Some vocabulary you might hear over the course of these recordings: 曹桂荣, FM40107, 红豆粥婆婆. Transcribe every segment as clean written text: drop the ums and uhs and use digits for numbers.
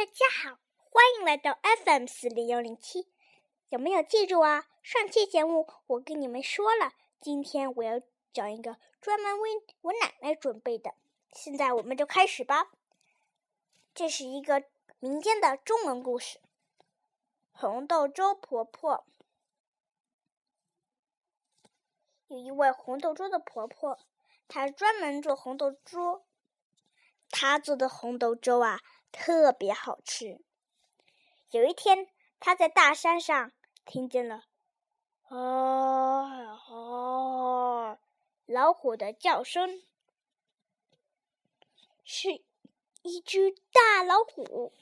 大家好，欢迎来到 FM40107。有没有记住啊？上期节目我跟你们说了，今天我要讲一个专门为我奶奶准备的。现在我们就开始吧。这是一个民间的中文故事，红豆粥婆婆。有一位红豆粥的婆婆，她专门做红豆粥。她做的红豆粥啊，特别好吃。有一天，她在大山上听见了老虎的叫声，是一只大老虎。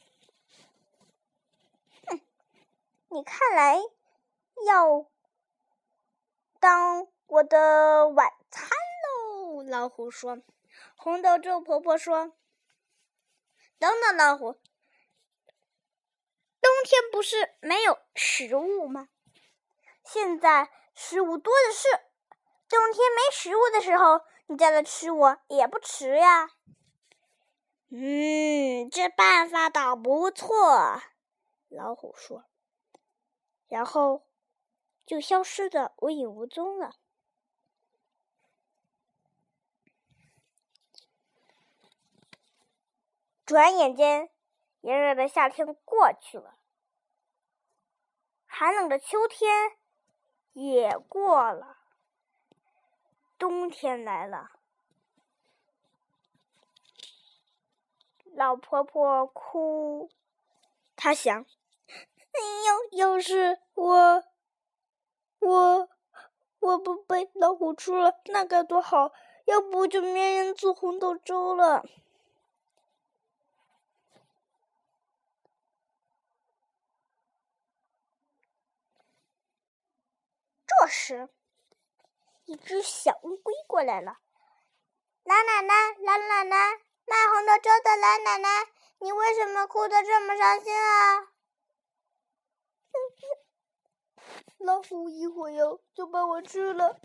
你看来要当我的晚餐喽，老虎说。红豆粥婆婆说，等等，老虎，冬天不是没有食物吗？现在食物多的是，冬天没食物的时候，你再来吃我也不迟呀。这办法倒不错，老虎说，然后就消失的无影无踪了。转眼间，炎热的夏天过去了，寒冷的秋天也过了，冬天来了。老婆婆哭，她想，要是我不被老虎吃了，那该多好！要不就没人做红豆粥了。这时，一只小乌龟过来了，老奶奶，卖红豆粥的老奶奶，你为什么哭得这么伤心啊？老虎一会儿就把我吃了，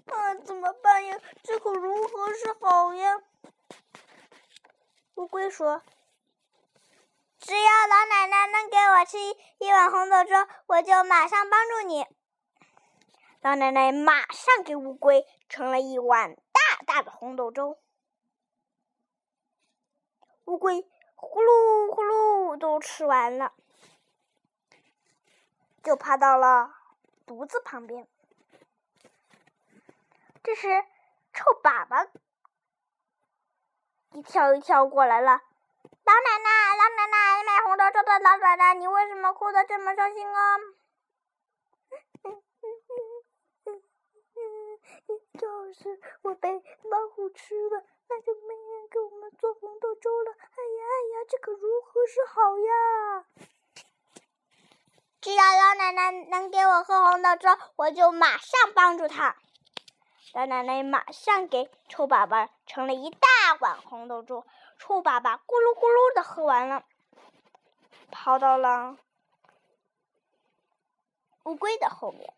怎么办呀？这可如何是好呀？乌龟说，只要老奶奶能给我吃一碗红豆粥，我就马上帮助你。老奶奶马上给乌龟盛了一碗大大的红豆粥。乌龟呼噜呼噜都吃完了，就爬到了炉子旁边。这时，臭粑粑一跳过来了，老奶奶，卖红豆粥的老奶奶，你为什么哭得这么伤心啊？要是我被老虎吃了，那就没人给我们做红豆粥了。哎呀，这可如何是好呀？只要老奶奶能给我喝红豆粥，我就马上帮助她。老奶奶马上给臭粑粑盛了一大碗红豆粥，臭粑粑咕噜咕噜的喝完了，跑到了乌龟的后面。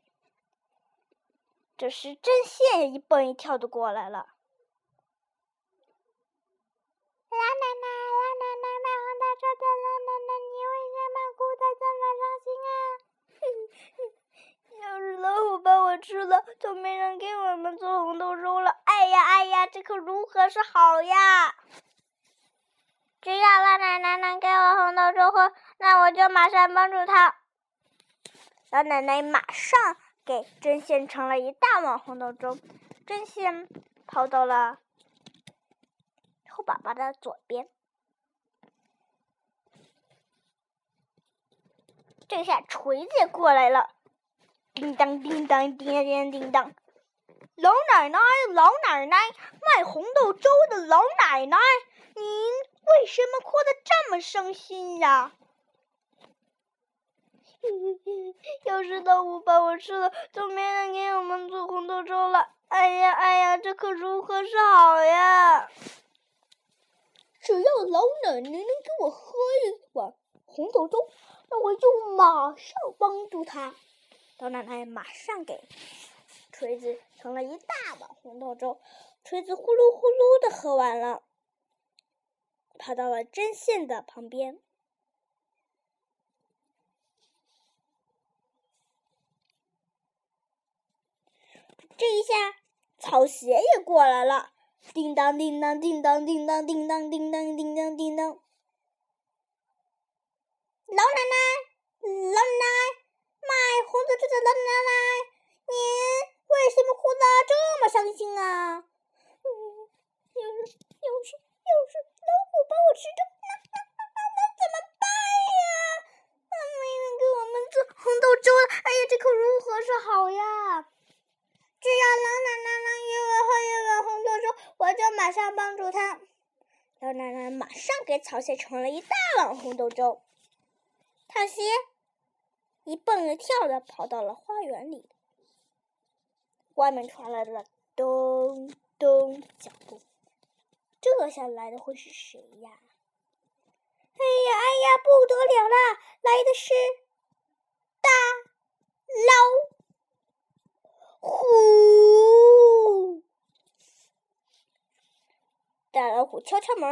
这时，针线一蹦一跳的过来了，老奶奶，卖红豆粥的老奶奶，你为什么哭得这么伤心啊？要是老虎把我吃了，就没人给我们做红豆粥了。哎呀，这可如何是好呀？只要老奶奶能给我红豆粥喝，那我就马上帮助她。老奶奶马上给针线盛了一大碗红豆粥，针线跑到了臭粑粑的左边。这下锤子也过来了，叮当叮当叮当叮当，老奶奶，卖红豆粥的老奶奶，您为什么哭得这么伤心呀？要是老虎把我吃了，就没人给我们做红豆粥了。哎呀，这可如何是好呀？只要老奶奶能给我喝一碗红豆粥，那我就马上帮助她。老奶奶马上给锤子盛了一大碗红豆粥，锤子呼噜呼噜的喝完了，爬到了针线的旁边。跑鞋也过来了，叮当叮当叮当叮当叮当叮当叮当叮当。老奶奶，老奶奶，卖红嘴兔的老奶奶，您为什么哭得这么伤心啊？要是老虎把我吃掉，那怎么办呀？他们明明给我们做红豆粥了，哎呀，这可如何是好呀？只要老奶奶能给我喝一碗红豆粥，我就马上帮助她。老奶奶马上给草鞋盛了一大碗红豆粥，草鞋一蹦一跳的跑到了花园里，外面传来了咚咚脚步。这下来的会是谁呀？哎呀，不得了啦！来的是大老虎。大老虎敲敲门，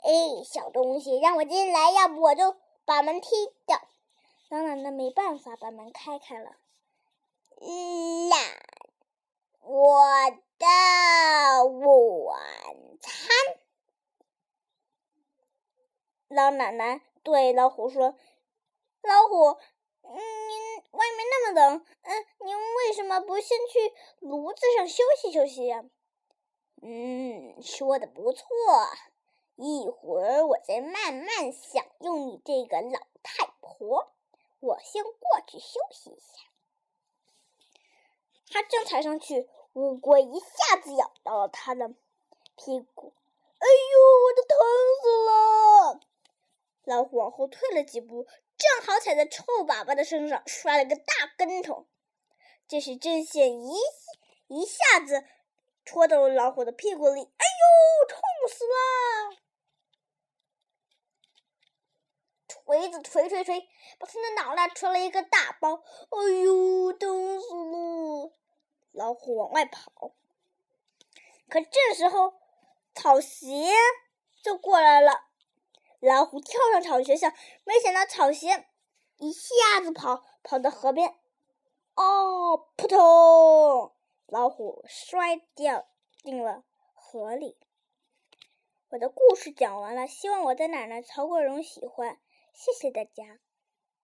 哎，小东西，让我进来，要不我就把门踢掉。老奶奶没办法，把门开开了。我的晚餐，老奶奶对老虎说：“老虎，您外面那么冷，您为什么不先去炉子上休息休息呀？”“说的不错，一会儿我再慢慢享用你这个老太婆，我先过去休息一下。”他正踩上去，乌龟一下子咬到了他的屁股，哎呦，我都疼死了！老虎往后退了几步，正好踩在臭粑粑的身上，摔了个大跟头。这时针线一下子戳到了老虎的屁股里，哎呦，痛死了！锤子锤，把他的脑袋锤了一个大包，哎呦，疼死了！老虎往外跑，可这时候草鞋就过来了。老虎跳上草鞋上，没想到草鞋一下子跑到河边，哦，扑通！老虎摔掉进了河里。我的故事讲完了，希望我的奶奶曹桂荣喜欢。谢谢大家。